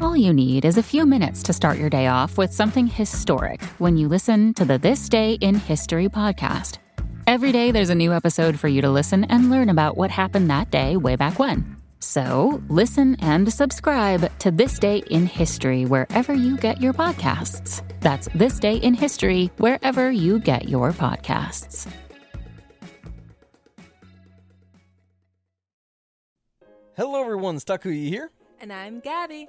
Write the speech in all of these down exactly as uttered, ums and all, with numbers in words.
All you need is a few minutes to start your day off with something historic when you listen to the This Day in History podcast. Every day there's a new episode for you to listen and learn about what happened that day way back when. So listen and subscribe to This Day in History wherever you get your podcasts. That's This Day in History wherever you get your podcasts. Hello everyone, it's Takuya here. And I'm Gabby.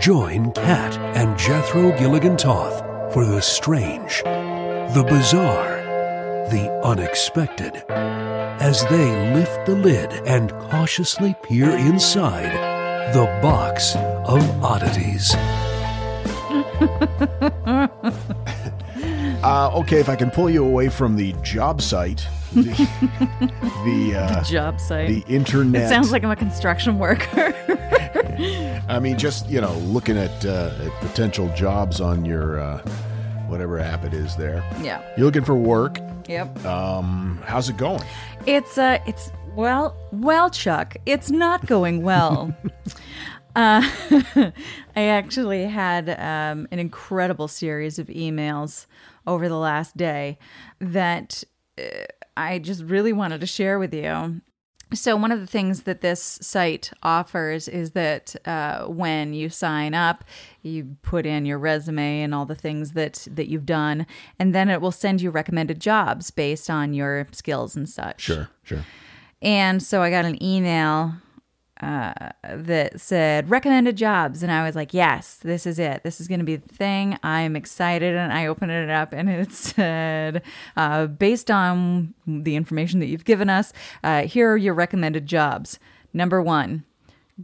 Join Kat and Jethro Gilligan-Toth for the strange, the bizarre, the unexpected, as they lift the lid and cautiously peer inside the Box of Oddities. uh, okay, if I can pull you away from the job site... The, the, uh, the job site. The internet. It sounds like I'm a construction worker. I mean, just, you know, looking at, uh, at potential jobs on your uh, whatever app it is there. Yeah. You're looking for work. Yep. Um, how's it going? It's, uh, it's well, well, Chuck, it's not going well. uh, I actually had um, an incredible series of emails over the last day that uh, I just really wanted to share with you. So one of the things that this site offers is that uh, when you sign up, you put in your resume and all the things that, that you've done, and then it will send you recommended jobs based on your skills and such. Sure, sure. And so I got an email uh, that said, recommended jobs. And I was like, yes, this is it. This is going to be the thing. I'm excited. And I opened it up and it said, uh, based on the information that you've given us, uh, here are your recommended jobs. Number one,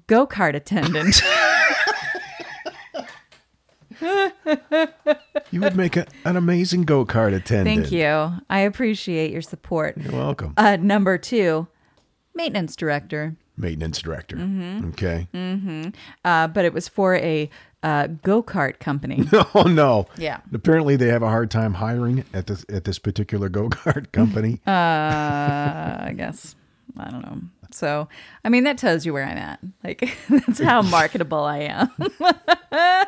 go-kart attendant. You would make a, an amazing go-kart attendant. Thank you. I appreciate your support. You're welcome. Uh, number two, maintenance director. Maintenance director. Mm-hmm. Okay. Mm-hmm. Uh, but it was for a uh, go-kart company. Oh, no. Yeah. Apparently, they have a hard time hiring at this at this particular go-kart company. uh, I guess. I don't know. So, I mean, that tells you where I'm at. Like, that's how marketable I am.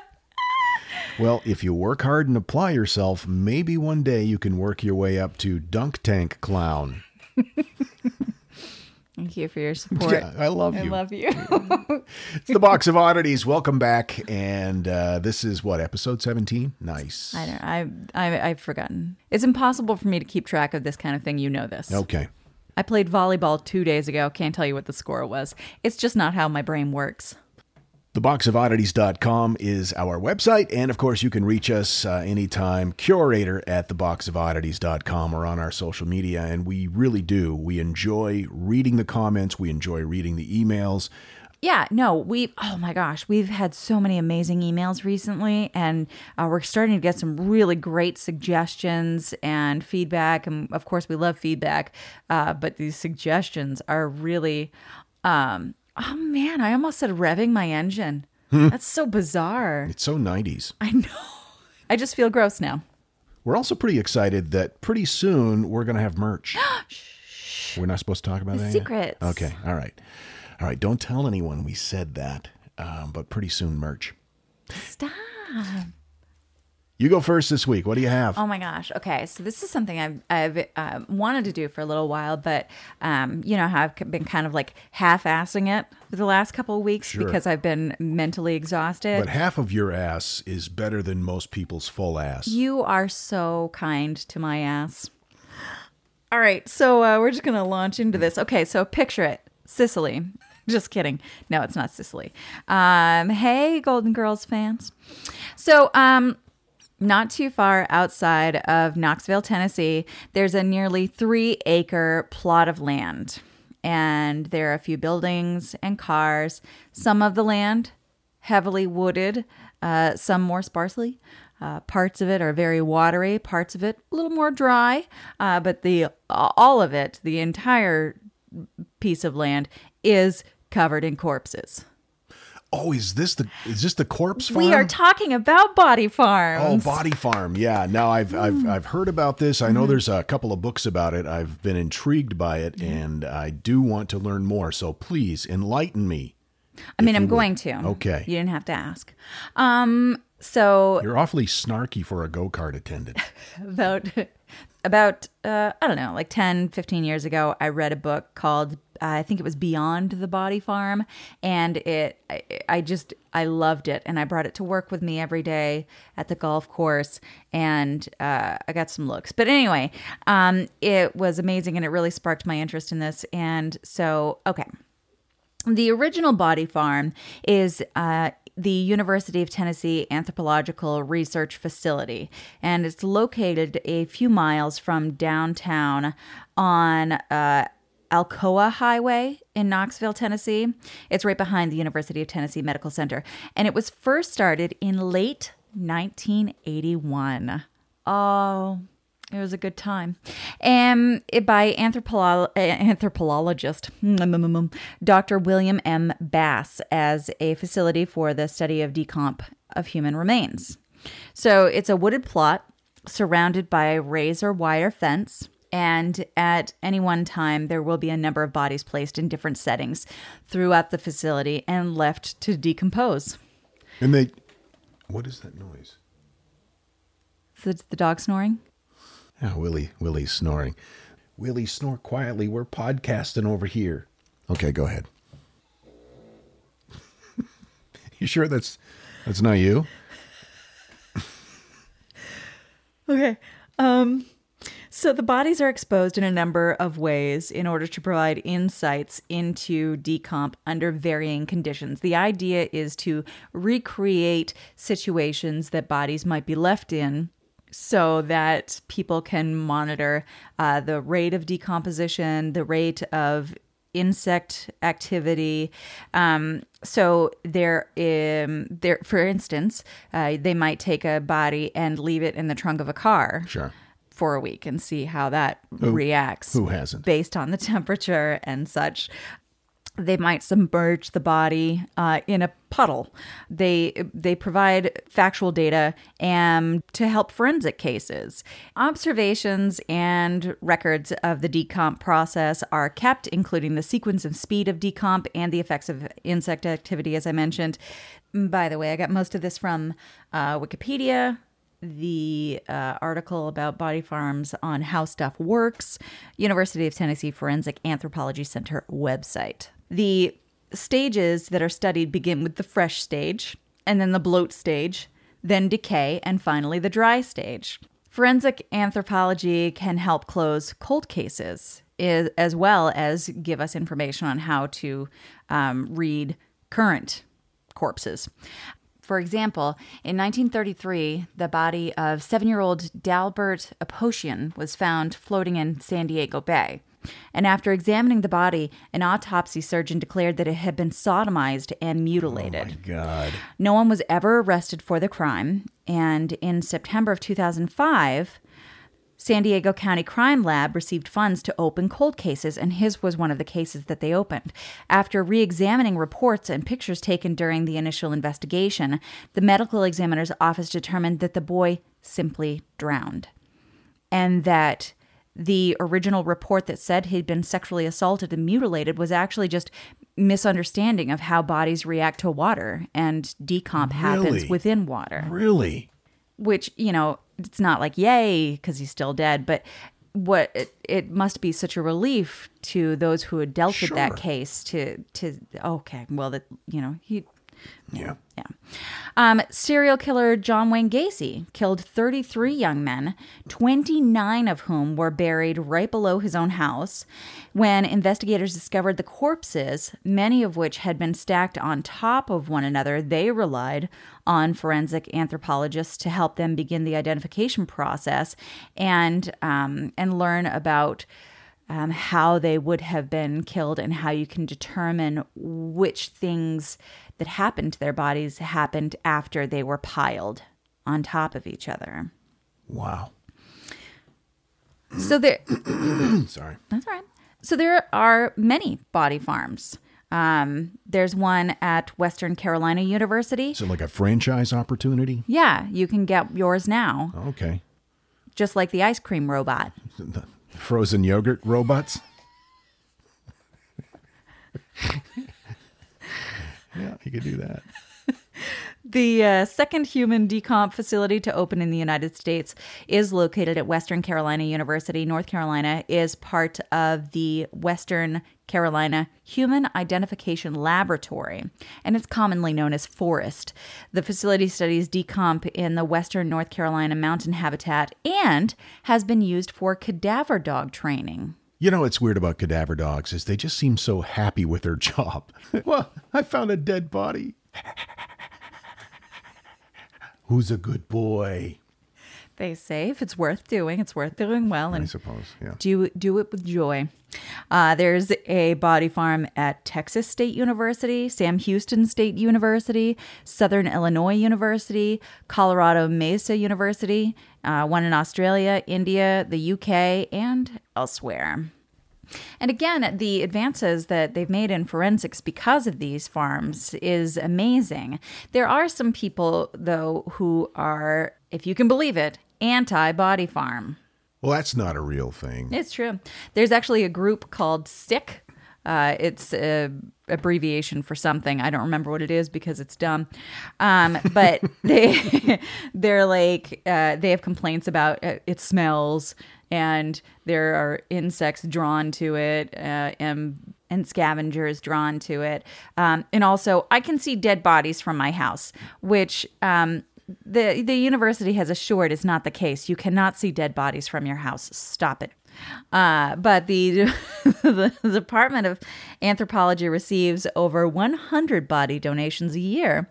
Well, if you work hard and apply yourself, maybe one day you can work your way up to dunk tank clown. Thank you for your support. Yeah, I love you. I love you. It's the Box of Oddities. Welcome back, and uh, this is what, episode seventeen? Nice. I don't. I, I I've forgotten. It's impossible for me to keep track of this kind of thing. You know this. Okay. I played volleyball two days ago. Can't tell you what the score was. It's just not how my brain works. the box of oddities dot com is our website, and of course you can reach us uh, anytime, curator at the box of oddities dot com or on our social media, and we really do. We enjoy reading the comments, we enjoy reading the emails. Yeah, no, we've, oh my gosh, we've had so many amazing emails recently, and uh, we're starting to get some really great suggestions and feedback, and of course we love feedback, uh, but these suggestions are really... Um, Oh, man, I almost said revving my engine. Hmm. That's so bizarre. It's so nineties. I know. I just feel gross now. We're also pretty excited that pretty soon we're going to have merch. We're not supposed to talk about that. Secrets. Yet? Okay. All right. All right. Don't tell anyone we said that, um, but pretty soon merch. Stop. You go first this week. What do you have? Oh, my gosh. Okay. So this is something I've, I've uh, wanted to do for a little while, but, um, you know, I've been kind of like half-assing it for the last couple of weeks sure. because I've been mentally exhausted. But half of your ass is better than most people's full ass. You are so kind to my ass. All right. So uh, we're just going to launch into this. Okay. So picture it. Sicily. Just kidding. No, it's not Sicily. Um, hey, Golden Girls fans. So, um... not too far outside of Knoxville, Tennessee, there's a nearly three-acre plot of land. And there are a few buildings and cars. Some of the land, heavily wooded, uh, some more sparsely. Uh, parts of it are very watery, parts of it a little more dry. Uh, but the all of it, the entire piece of land, is covered in corpses. Oh, is this the is this the corpse farm? We are talking about Body Farm. Oh, Body Farm. Yeah. Now I've mm. I've I've heard about this. I know mm. there's a couple of books about it. I've been intrigued by it, mm. and I do want to learn more. So please enlighten me. I mean, I'm going to. Okay. You didn't have to ask. Um. So you're awfully snarky for a go-kart attendant. about about uh, I don't know, like ten, fifteen years ago, I read a book called. Uh, I think it was Beyond the Body Farm, and it I, I just I loved it, and I brought it to work with me every day at the golf course, and uh, I got some looks. But anyway, um, it was amazing, and it really sparked my interest in this. And so, okay, the original Body Farm is uh, the University of Tennessee Anthropological Research Facility, and it's located a few miles from downtown on. Uh, Alcoa Highway in Knoxville, Tennessee. It's right behind the University of Tennessee Medical Center. And it was first started in late nineteen eighty-one. Oh, it was a good time. Um, by anthropolo- anthropologist Doctor William M. Bass as a facility for the study of decomp of human remains. So it's a wooded plot surrounded by a razor wire fence. And at any one time, there will be a number of bodies placed in different settings throughout the facility and left to decompose. And they... What is that noise? Is it the dog snoring? Oh, Willie. Willie's snoring. Willie, snore quietly. We're podcasting over here. Okay, go ahead. You sure that's that's not you? Okay. Um... So the bodies are exposed in a number of ways in order to provide insights into decomp under varying conditions. The idea is to recreate situations that bodies might be left in so that people can monitor uh, the rate of decomposition, the rate of insect activity. Um, so there, um, there, for instance, uh, they might take a body and leave it in the trunk of a car. Sure. For a week and see how that who, reacts. Who hasn't? Based on the temperature and such. They might submerge the body uh, in a puddle. They they provide factual data and to help forensic cases. Observations and records of the decomp process are kept, including the sequence and speed of decomp and the effects of insect activity, as I mentioned. By the way, I got most of this from uh, Wikipedia. The uh, article about Body Farms on How Stuff Works, University of Tennessee Forensic Anthropology Center website. The stages that are studied begin with the fresh stage, and then the bloat stage, then decay, and finally the dry stage. Forensic anthropology can help close cold cases, is, as well as give us information on how to um, read current corpses. For example, in nineteen thirty-three, the body of seven-year-old Dalbert Apochian was found floating in San Diego Bay. And after examining the body, an autopsy surgeon declared that it had been sodomized and mutilated. Oh, my God. No one was ever arrested for the crime. And in September of two thousand five, San Diego County Crime Lab received funds to open cold cases, and his was one of the cases that they opened. After re-examining reports and pictures taken during the initial investigation, the medical examiner's office determined that the boy simply drowned, and that the original report that said he'd been sexually assaulted and mutilated was actually just misunderstanding of how bodies react to water, and decomp really? happens within water. Really? which, you know, it's not like, yay, because he's still dead, but what it, it must be such a relief to those who had dealt sure. with that case to, to, okay, well, that, you know, he, yeah. Yeah. Um, serial killer John Wayne Gacy killed thirty-three young men, twenty-nine of whom were buried right below his own house. When investigators discovered the corpses, many of which had been stacked on top of one another, they relied on forensic anthropologists to help them begin the identification process and um, and learn about um, how they would have been killed and how you can determine which things that happened to their bodies happened after they were piled on top of each other. Wow. So there... Sorry. That's all right. So there are many body farms. Um, there's one at Western Carolina University. So like a franchise opportunity? Yeah. You can get yours now. Okay. Just like the ice cream robot. The frozen yogurt robots? Yeah, you could do that. The uh, second human decomp facility to open in the United States is located at Western Carolina University. North Carolina is part of the Western Carolina Human Identification Laboratory, and it's commonly known as FOREST. The facility studies decomp in the western North Carolina mountain habitat and has been used for cadaver dog training. You know what's weird about cadaver dogs is they just seem so happy with their job. Well, I found a dead body. Who's a good boy? They say if it's worth doing, it's worth doing well. And I suppose, yeah. Do, do it with joy. Uh, there's a body farm at Texas State University, Sam Houston State University, Southern Illinois University, Colorado Mesa University, uh, one in Australia, India, the U K, and elsewhere. And again, the advances that they've made in forensics because of these farms is amazing. There are some people, though, who are, if you can believe it, anti-body farm. Well, that's not a real thing. It's true. There's actually a group called SICK. Uh, it's an abbreviation for something. I don't remember what it is because it's dumb. Um, but they, they're like, uh, they have complaints about uh, it smells and there are insects drawn to it uh, and, and scavengers drawn to it. Um, and also, I can see dead bodies from my house, which... Um, The the university has assured is not the case. You cannot see dead bodies from your house. Stop it. Uh, but the, the Department of Anthropology receives over one hundred body donations a year.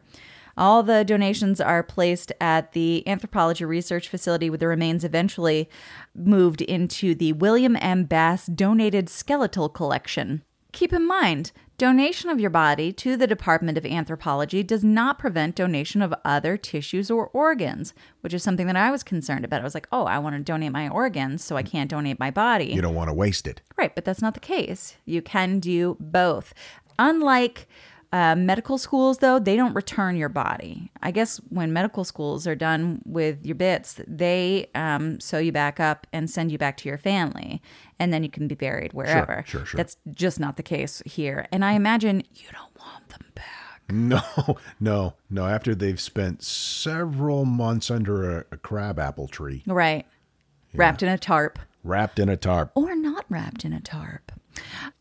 All the donations are placed at the Anthropology Research Facility, with the remains eventually moved into the William M. Bass Donated Skeletal Collection. Keep in mind, donation of your body to the Department of Anthropology does not prevent donation of other tissues or organs, which is something that I was concerned about. I was like, oh, I want to donate my organs, so I can't donate my body. You don't want to waste it. Right, but that's not the case. You can do both. Unlike uh, medical schools, though, they don't return your body. I guess when medical schools are done with your bits, they um, sew you back up and send you back to your family. And then you can be buried wherever. Sure, sure, sure. That's just not the case here. And I imagine you don't want them back. No, no, no. After they've spent several months under a, a crabapple tree. Right. Yeah. Wrapped in a tarp. Wrapped in a tarp. Or not wrapped in a tarp.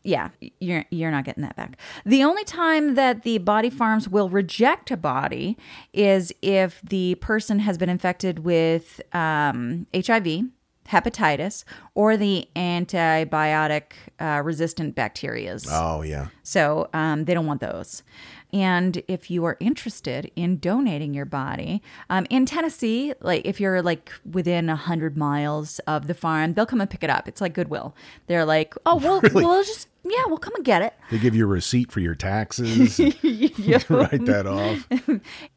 Yeah, you're you're not getting that back. The only time that the body farms will reject a body is if the person has been infected with um, H I V, hepatitis, or the antibiotic uh, resistant bacterias. Oh, yeah. So um, they don't want those. And if you are interested in donating your body, um, in Tennessee, like if you're like within one hundred miles of the farm, they'll come and pick it up. It's like Goodwill. They're like, oh, we'll, really? we'll just, yeah, we'll come and get it. They give you a receipt for your taxes. Yep. Write that off.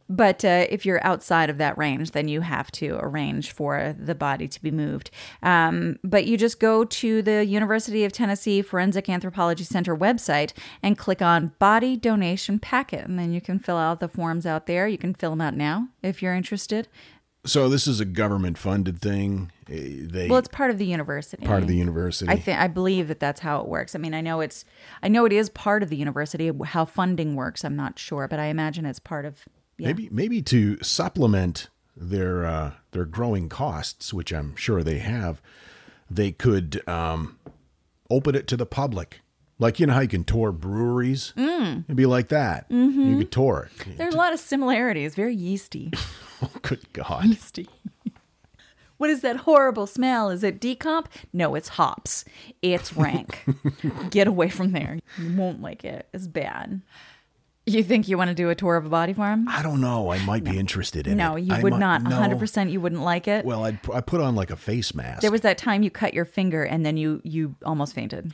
But uh, if you're outside of that range, then you have to arrange for the body to be moved. Um, but you just go to the University of Tennessee Forensic Anthropology Center website and click on Body Donation Packet, and then you can fill out the forms out there. You can fill them out now if you're interested. So this is a government-funded thing? They, well, it's part of the university. Part of the university. I think I believe that that's how it works. I mean, I know it's, I know it is part of the university. How funding works, I'm not sure, but I imagine it's part of. Yeah. Maybe maybe to supplement their uh, their growing costs, which I'm sure they have, they could um, open it to the public. Like, you know how you can tour breweries? Mm. It'd be like that. Mm-hmm. You could tour it. There's a lot of similarities. Very yeasty. Oh, good God. Yeasty. What is that horrible smell? Is it decomp? No, it's hops. It's rank. Get away from there. You won't like it. It's bad. You think you want to do a tour of a body farm? I don't know. I might no. be interested in no, it. You I would might, not. No. one hundred percent you wouldn't like it. Well, I'd, I put on like a face mask. There was that time you cut your finger and then you, you almost fainted.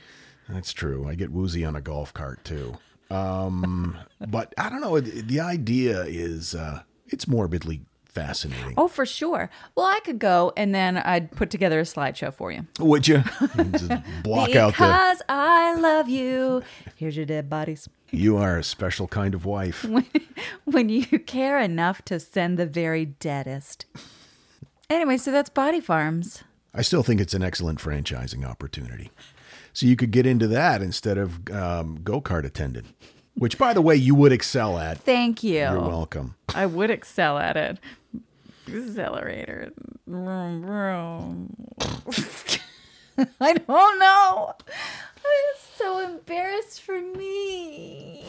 That's true. I get woozy on a golf cart too. Um, but I don't know. The idea is uh, it's morbidly fascinating. Oh, for sure. Well, I could go and then I'd put together a slideshow for you. Would you? Just block because out the... Because I love you. Here's your dead bodies. You are a special kind of wife. When, when you care enough to send the very deadest. Anyway, so that's Body Farms. I still think it's an excellent franchising opportunity. So you could get into that instead of um, go-kart attendant, which, by the way, you would excel at. Thank you. You're welcome. I would excel at it. Accelerator. Vroom, vroom. I don't know. I'm so embarrassed for me.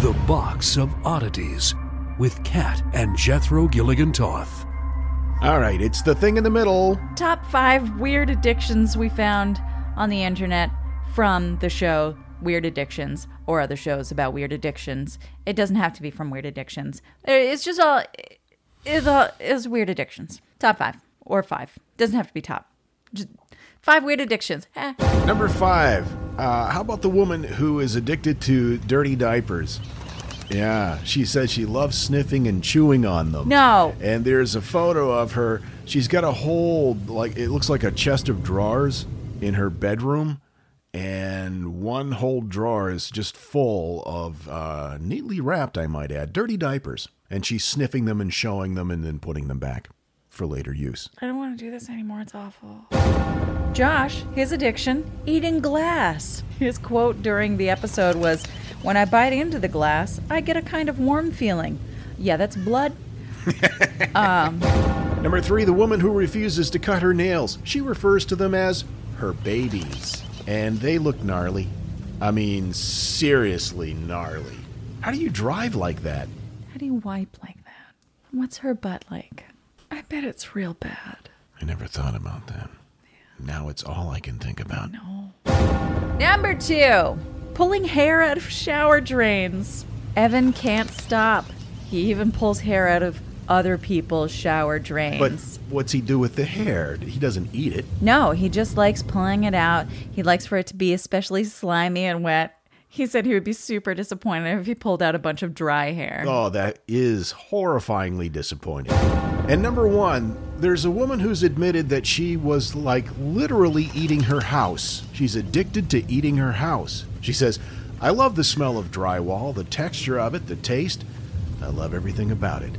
The Box of Oddities with Kat and Jethro Gilligan-Toth. All right, it's the thing in the middle. Top five weird addictions we found on the internet from the show Weird Addictions or other shows about weird addictions. It doesn't have to be from Weird Addictions. It's just all, it's all, it's Weird Addictions. Top five or five. Doesn't have to be top. Just five weird addictions. Eh. Number five. Uh, how about the woman who is addicted to dirty diapers? Yeah, she says she loves sniffing and chewing on them. No. And there's a photo of her. She's got a whole, like, it looks like a chest of drawers in her bedroom. And one whole drawer is just full of, uh, neatly wrapped, I might add, dirty diapers. And she's sniffing them and showing them and then putting them back for later use. I don't want to do this anymore. It's awful. Josh, his addiction, eating glass. His quote during the episode was, "When I bite into the glass, I get a kind of warm feeling." Yeah, that's blood. um, Number three, the woman who refuses to cut her nails. She refers to them as her babies. And they look gnarly. I mean, seriously gnarly. How do you drive like that? How do you wipe like that? What's her butt like? I bet it's real bad. I never thought about that. Yeah. Now it's all I can think about. No. Number two, pulling hair out of shower drains. Evan can't stop. He even pulls hair out of other people's shower drains. But what's he do with the hair? He doesn't eat it. No, he just likes pulling it out. He likes for it to be especially slimy and wet. He said he would be super disappointed if he pulled out a bunch of dry hair. Oh, that is horrifyingly disappointing. And number one, there's a woman who's admitted that she was, like, literally eating her house. She's addicted to eating her house. She says, "I love the smell of drywall, the texture of it, the taste. I love everything about it."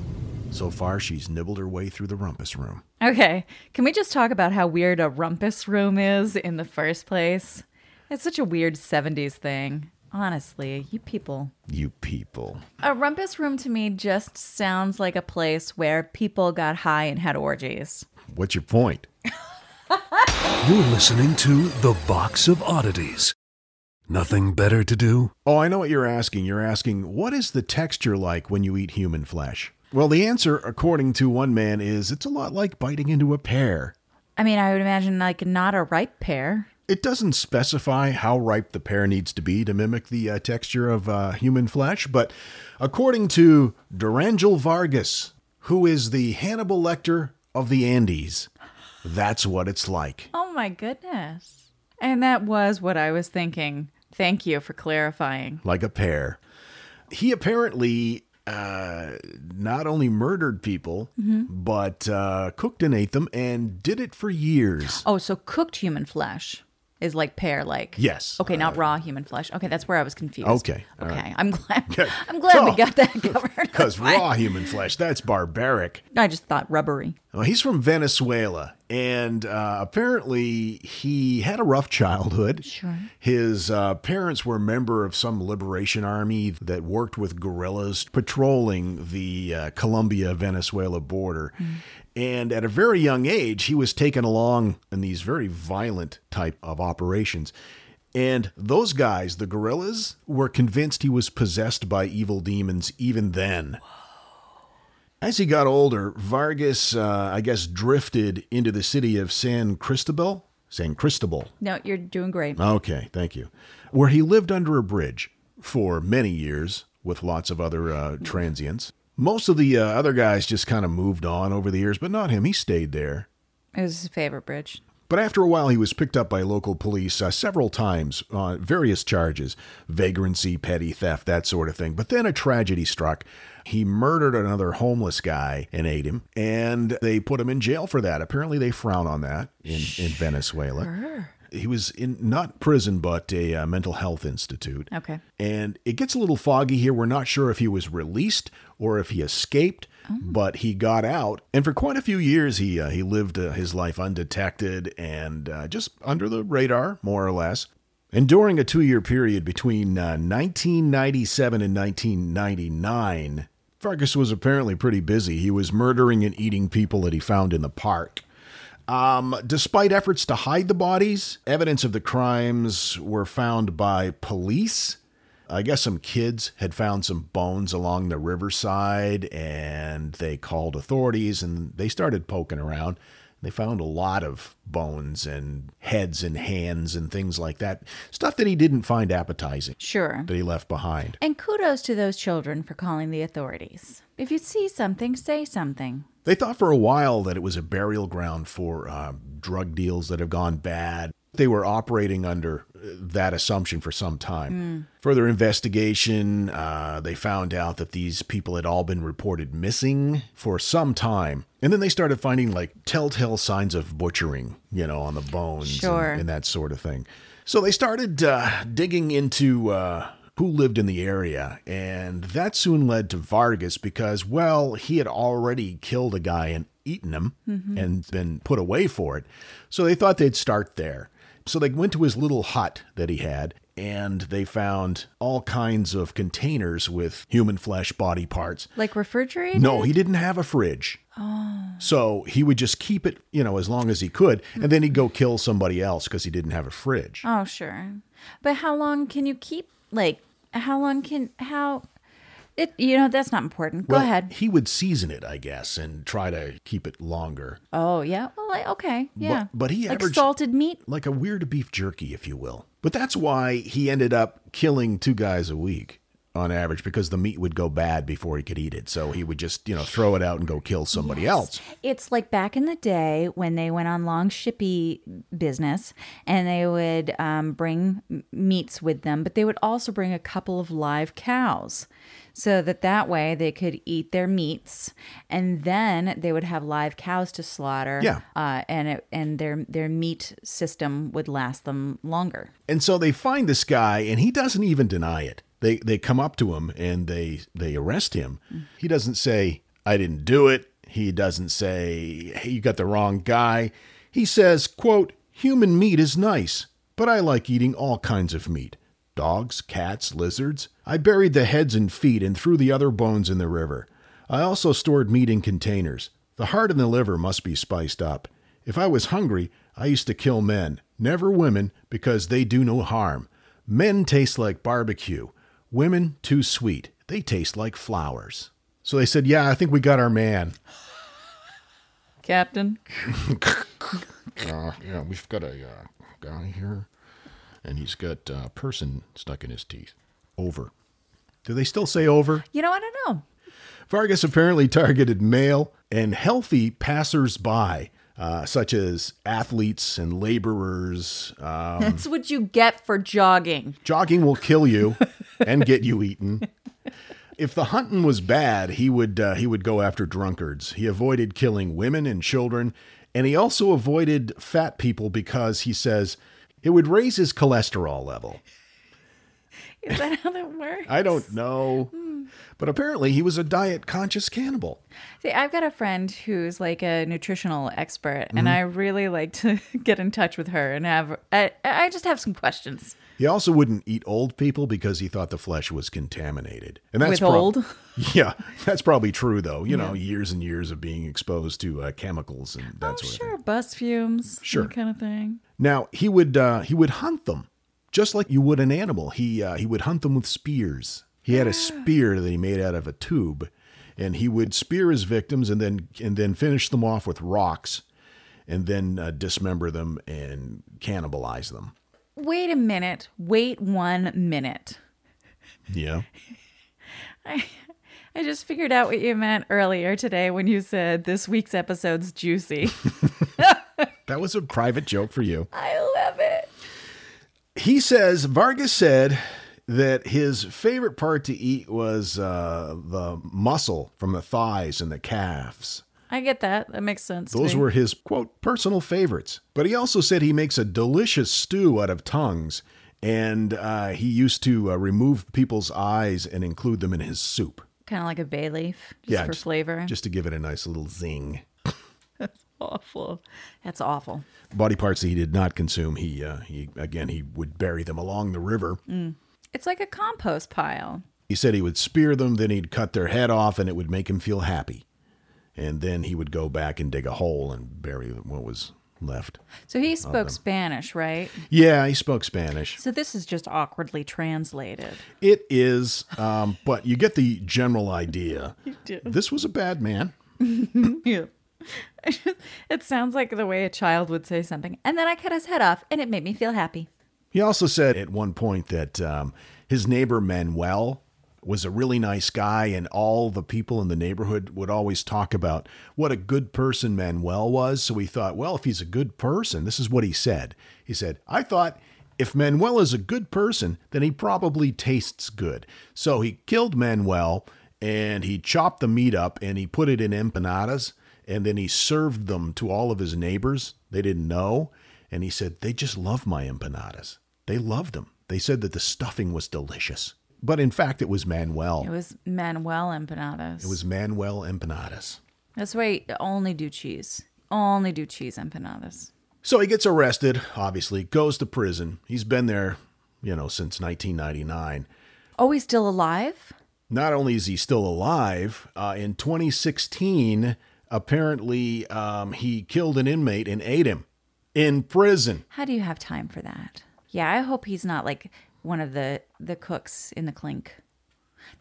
So far, she's nibbled her way through the rumpus room. Okay, can we just talk about how weird a rumpus room is in the first place? It's such a weird seventies thing. Honestly, you people. You people. A rumpus room to me just sounds like a place where people got high and had orgies. What's your point? You're listening to The Box of Oddities. Nothing better to do? Oh, I know what you're asking. You're asking, what is the texture like when you eat human flesh? Well, the answer, according to one man, is it's a lot like biting into a pear. I mean, I would imagine, like, not a ripe pear. It doesn't specify how ripe the pear needs to be to mimic the uh, texture of uh, human flesh, but according to Dorangel Vargas, who is the Hannibal Lecter of the Andes, that's what it's like. Oh my goodness. And that was what I was thinking. Thank you for clarifying. Like a pear. He apparently uh, not only murdered people, mm-hmm. but uh, cooked and ate them and did it for years. Oh, so cooked human flesh. Is like pear, like yes. Okay, not uh, raw human flesh. Okay, that's where I was confused. Okay, okay. Right. I'm glad. Okay. I'm glad oh, we got that covered. Because raw human flesh, that's barbaric. I just thought rubbery. Well, he's from Venezuela, and uh, apparently he had a rough childhood. Sure. His uh, parents were a member of some liberation army that worked with guerrillas patrolling the uh, Colombia-Venezuela border. Mm. And at a very young age, he was taken along in these very violent type of operations. And those guys, the guerrillas, were convinced he was possessed by evil demons even then. As he got older, Vargas, uh, I guess, drifted into the city of San Cristobal. San Cristobal. No, you're doing great. Okay, thank you. Where he lived under a bridge for many years with lots of other uh, transients. Most of the uh, other guys just kind of moved on over the years, but not him. He stayed there. It was his favorite bridge. But after a while, he was picked up by local police uh, several times on various charges, vagrancy, petty theft, that sort of thing. But then a tragedy struck. He murdered another homeless guy and ate him, and they put him in jail for that. Apparently, they frown on that in, in Venezuela. Sure. He was in not prison, but a uh, mental health institute. Okay. And it gets a little foggy here. We're not sure if he was released or if he escaped, oh. but he got out. And for quite a few years, he uh, he lived uh, his life undetected and uh, just under the radar, more or less. And during a two-year period between uh, nineteen ninety-seven and nineteen ninety-nine, Vargas was apparently pretty busy. He was murdering and eating people that he found in the park. Um, despite efforts to hide the bodies, evidence of the crimes were found by police. I guess some kids had found some bones along the riverside, and they called authorities, and they started poking around. They found a lot of bones and heads and hands and things like that. Stuff that he didn't find appetizing. Sure. That he left behind. And kudos to those children for calling the authorities. If you see something, say something. They thought for a while that it was a burial ground for uh, drug deals that have gone bad. They were operating under that assumption for some time. Mm. Further investigation, uh, they found out that these people had all been reported missing for some time. And then they started finding like telltale signs of butchering, you know, on the bones sure. and, and that sort of thing. So they started uh, digging into... Uh, who lived in the area, and that soon led to Vargas because, well, he had already killed a guy and eaten him mm-hmm. and been put away for it, so they thought they'd start there. So they went to his little hut that he had, and they found all kinds of containers with human flesh body parts. Like refrigerated? No, he didn't have a fridge. Oh. So he would just keep it, you know, as long as he could, mm-hmm. and then he'd go kill somebody else because he didn't have a fridge. Oh, sure. But how long can you keep, like... How long can, how, it you know, that's not important. Go well, ahead. He would season it, I guess, and try to keep it longer. Oh, yeah. Well, okay. Yeah. But, but he like averaged. Like salted meat? Like a weird beef jerky, if you will. But that's why he ended up killing two guys a week on average, because the meat would go bad before he could eat it. So he would just, you know, throw it out and go kill somebody yes. else. It's like back in the day when they went on long shippy business and they would um, bring meats with them, but they would also bring a couple of live cows so that that way they could eat their meats and then they would have live cows to slaughter. Yeah. Uh, and it, and their, their meat system would last them longer. And so they find this guy and he doesn't even deny it. They they come up to him and they, they arrest him. He doesn't say, I didn't do it. He doesn't say, hey, you got the wrong guy. He says, quote, human meat is nice, but I like eating all kinds of meat. Dogs, cats, lizards. I buried the heads and feet and threw the other bones in the river. I also stored meat in containers. The heart and the liver must be spiced up. If I was hungry, I used to kill men, never women, because they do no harm. Men taste like barbecue. Women, too sweet. They taste like flowers. So they said, yeah, I think we got our man. Captain? uh, yeah, we've got a uh, guy here, and he's got a person stuck in his teeth. Over. Do they still say over? You know, I don't know. Vargas apparently targeted male and healthy passers-by. Uh, such as athletes and laborers. Um, That's what you get for jogging. Jogging will kill you and get you eaten. If the hunting was bad, he would uh, he would go after drunkards. He avoided killing women and children, and he also avoided fat people because he says It would raise his cholesterol level. Is that how that works? I don't know. Mm. But apparently he was a diet-conscious cannibal. See, I've got a friend who's like a nutritional expert, mm-hmm. and I really like to get in touch with her and have... I, I just have some questions. He also wouldn't eat old people because he thought the flesh was contaminated. And that's With prob- old? Yeah, that's probably true, though. You yeah. know, years and years of being exposed to uh, chemicals and that oh, sort sure. of thing. Bus fumes, sure. That kind of thing. Now, he would uh, he would hunt them. Just like you would an animal, he uh, he would hunt them with spears. He had a spear that he made out of a tube, and he would spear his victims and then and then finish them off with rocks, and then uh, dismember them and cannibalize them. Wait a minute! Wait one minute. Yeah. I I just figured out what you meant earlier today when you said this week's episode's juicy. That was a private joke for you. I love it. He says, Vargas said that his favorite part to eat was uh, the muscle from the thighs and the calves. I get that. That makes sense. Those were his, quote, personal favorites. But he also said he makes a delicious stew out of tongues, and uh, he used to uh, remove people's eyes and include them in his soup. Kind of like a bay leaf, just yeah, for just, flavor. Just to give it a nice little zing. Awful. That's awful. Body parts that he did not consume, he uh, he again, he would bury them along the river. Mm. It's like a compost pile. He said he would spear them, then he'd cut their head off, and it would make him feel happy. And then he would go back and dig a hole and bury what was left. So he spoke Spanish, right? Yeah, he spoke Spanish. So this is just awkwardly translated. It is, um, but you get the general idea. You do. This was a bad man. Yeah. I just, it sounds like the way a child would say something. And then I cut his head off, and it made me feel happy. He also said at one point that um, his neighbor Manuel was a really nice guy, and all the people in the neighborhood would always talk about what a good person Manuel was. So he thought, well, if he's a good person, this is what he said. He said, I thought if Manuel is a good person, then he probably tastes good. So he killed Manuel, and he chopped the meat up, and he put it in empanadas. And then he served them to all of his neighbors. They didn't know. And he said, they just love my empanadas. They loved them. They said that the stuffing was delicious. But in fact, it was Manuel. It was Manuel empanadas. It was Manuel empanadas. That's why you only do cheese. Only do cheese empanadas. So he gets arrested, obviously, goes to prison. He's been there, you know, since nineteen ninety-nine. Oh, he's still alive? Not only is he still alive, uh, in twenty sixteen... Apparently, um, he killed an inmate and ate him in prison. How do you have time for that? Yeah, I hope he's not like one of the, the cooks in the clink.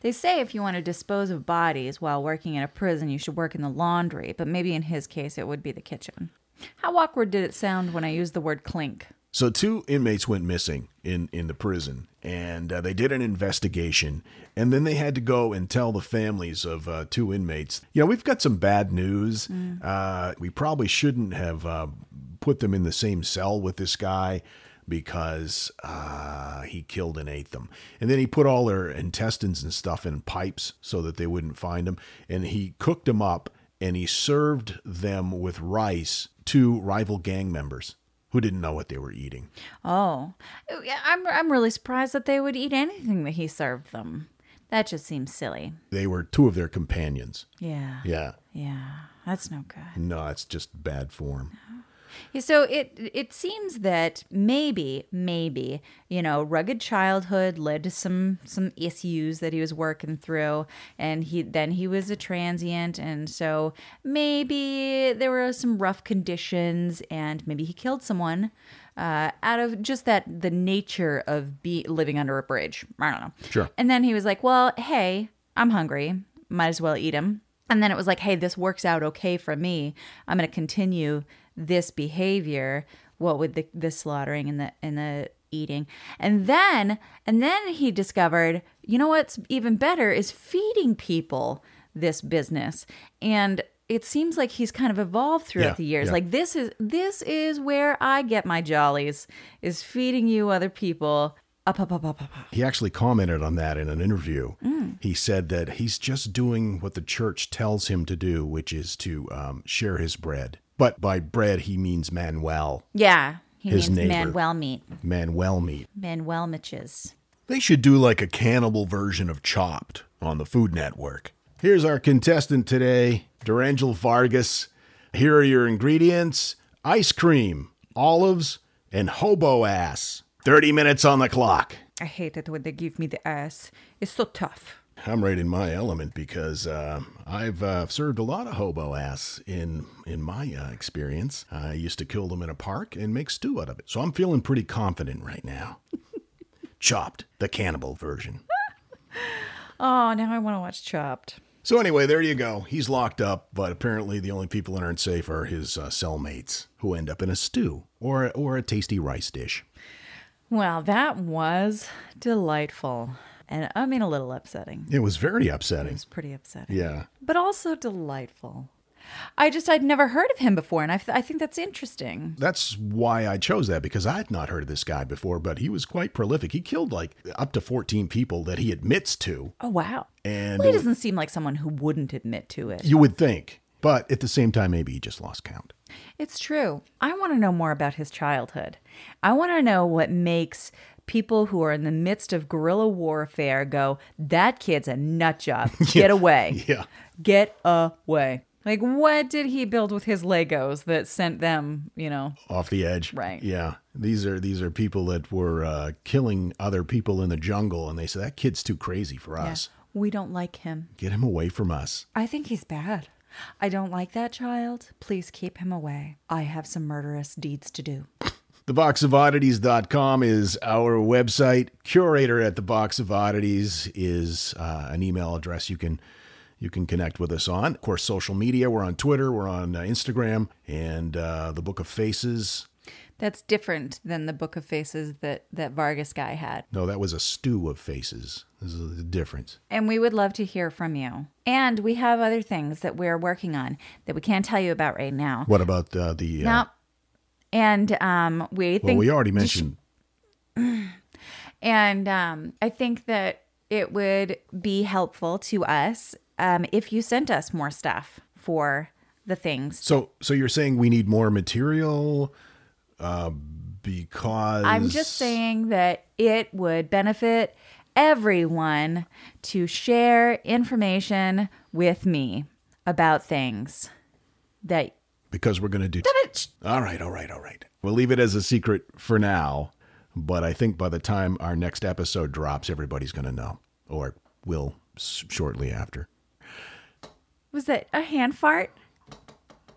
They say if you want to dispose of bodies while working in a prison, you should work in the laundry. But maybe in his case, it would be the kitchen. How awkward did it sound when I used the word clink? So two inmates went missing in, in the prison, and uh, they did an investigation, and then they had to go and tell the families of uh, two inmates, you know, we've got some bad news. Mm. Uh, we probably shouldn't have uh, put them in the same cell with this guy because uh, he killed and ate them. And then he put all their intestines and stuff in pipes so that they wouldn't find them, and he cooked them up, and he served them with rice to rival gang members who didn't know what they were eating. Oh, I'm I'm really surprised that they would eat anything that he served them. That just seems silly. They were two of their companions. Yeah. Yeah. Yeah. That's no good. No, it's just bad form. No. Yeah, so it it seems that maybe, maybe, you know, rugged childhood led to some some issues that he was working through, and he then he was a transient, and so maybe there were some rough conditions, and maybe he killed someone uh, out of just that the nature of be living under a bridge. I don't know. Sure. And then he was like, well, hey, I'm hungry. Might as well eat him. And then it was like, hey, this works out okay for me. I'm going to continue this behavior, what with the, the slaughtering and the and the eating. And then and then he discovered, you know what's even better is feeding people this business. And it seems like he's kind of evolved throughout yeah, the years. Yeah. Like this is this is where I get my jollies, is feeding you other people. Up, up, up, up, up. He actually commented on that in an interview. Mm. He said that he's just doing what the church tells him to do, which is to um, share his bread. But by bread, he means Manuel. Yeah, He his names neighbor. Manuel meat. Manuel meat. Manuel Mitches. They should do like a cannibal version of Chopped on the Food Network. Here's our contestant today, Dorangel Vargas. Here are your ingredients: ice cream, olives, and hobo ass. thirty minutes on the clock. I hate it when they give me the ass. It's so tough. I'm right in my element because uh, I've uh, served a lot of hobo ass in in my uh, experience. I used to kill them in a park and make stew out of it. So I'm feeling pretty confident right now. Chopped, the cannibal version. Oh, now I want to watch Chopped. So anyway, there you go. He's locked up, but apparently the only people that aren't safe are his uh, cellmates, who end up in a stew or or a tasty rice dish. Well, that was delightful. And I mean, a little upsetting. It was very upsetting. It was pretty upsetting. Yeah. But also delightful. I just, I'd never heard of him before, and I, I think that's interesting. That's why I chose that, because I had not heard of this guy before, but he was quite prolific. He killed like up to fourteen people that he admits to. Oh, wow. And well, he doesn't was, seem like someone who wouldn't admit to it. You would think. But at the same time, maybe he just lost count. It's true. I want to know more about his childhood. I want to know what makes people who are in the midst of guerrilla warfare go, that kid's a nut job. Get yeah. away. Yeah. Get away. Like, what did he build with his Legos that sent them, you know, off the edge? Right. Yeah. These are these are people that were uh, killing other people in the jungle, and they say, that kid's too crazy for us. Yeah. We don't like him. Get him away from us. I think he's bad. I don't like that child. Please keep him away. I have some murderous deeds to do. the box of oddities dot com is our website. Curator at the Box of Oddities is uh, an email address you can you can connect with us on. Of course, social media. We're on Twitter. We're on uh, Instagram. And uh, the Book of Faces. That's different than the Book of Faces that, that Vargas guy had. No, that was a stew of faces. This is the difference. And we would love to hear from you. And we have other things that we're working on that we can't tell you about right now. What about uh, the... No. Uh, and um, we think... Well, we already mentioned... And um, I think that it would be helpful to us um, if you sent us more stuff for the things. So, so you're saying we need more material... Uh, because... I'm just saying that it would benefit everyone to share information with me about things that... Because we're going to do... All right, all right, all right. We'll leave it as a secret for now, but I think by the time our next episode drops, everybody's going to know, or will shortly after. Was that a hand fart?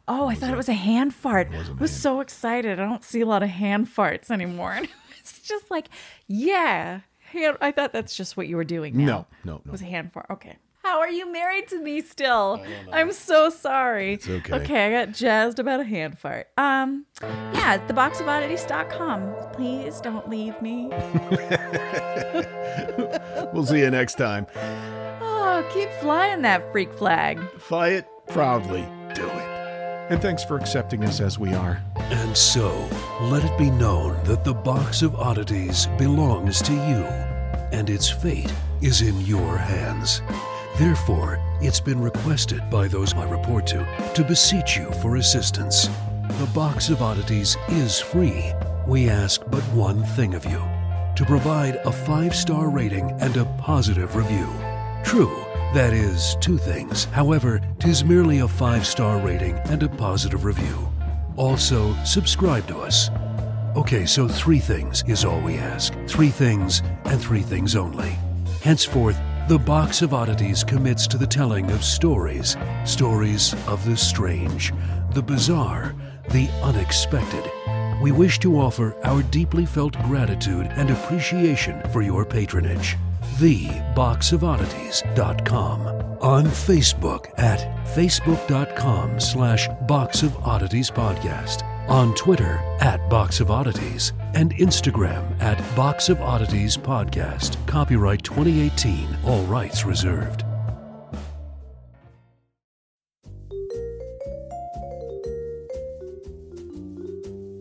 Oh, I thought that? It was a hand fart. I was so excited. I don't see a lot of hand farts anymore. It's just like, yeah. I thought that's just what you were doing now. No, no, no. It was a hand fart. Okay. How are you married to me still? I don't know. I'm so sorry. It's okay. Okay, I got jazzed about a hand fart. Um, yeah, the box of oddities dot com. Please don't leave me. We'll see you next time. Oh, keep flying that freak flag. Fly it proudly. Do it. And thanks for accepting us as we are. And so, let it be known that the Box of Oddities belongs to you, and its fate is in your hands. Therefore, it's been requested by those I report to, to beseech you for assistance. The Box of Oddities is free. We ask but one thing of you, to provide a five-star rating and a positive review. True. That is, two things. However, 'tis merely a five-star rating and a positive review. Also, subscribe to us. Okay, so three things is all we ask. Three things, and three things only. Henceforth, the Box of Oddities commits to the telling of stories. Stories of the strange, the bizarre, the unexpected. We wish to offer our deeply felt gratitude and appreciation for your patronage. the box of oddities dot com. On Facebook at facebook.com slash Box of Oddities Podcast. On Twitter at Box of Oddities. And Instagram at Box of Oddities Podcast. Copyright twenty eighteen. All rights reserved.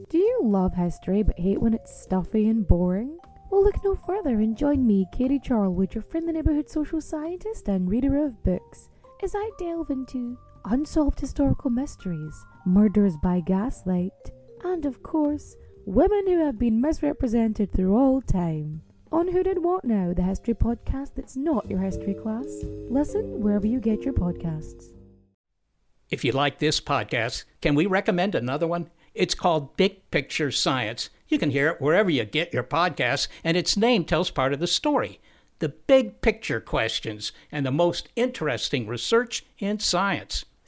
Do you love history but hate when it's stuffy and boring? Well, look no further and join me, Katie Charlwood, your friendly neighborhood social scientist and reader of books, as I delve into unsolved historical mysteries, murders by gaslight, and of course, women who have been misrepresented through all time. On Who Did What Now, the history podcast that's not your history class. Listen wherever you get your podcasts. If you like this podcast, can we recommend another one? It's called Big Picture Science. You can hear it wherever you get your podcasts, and its name tells part of the story. The big picture questions and the most interesting research in science.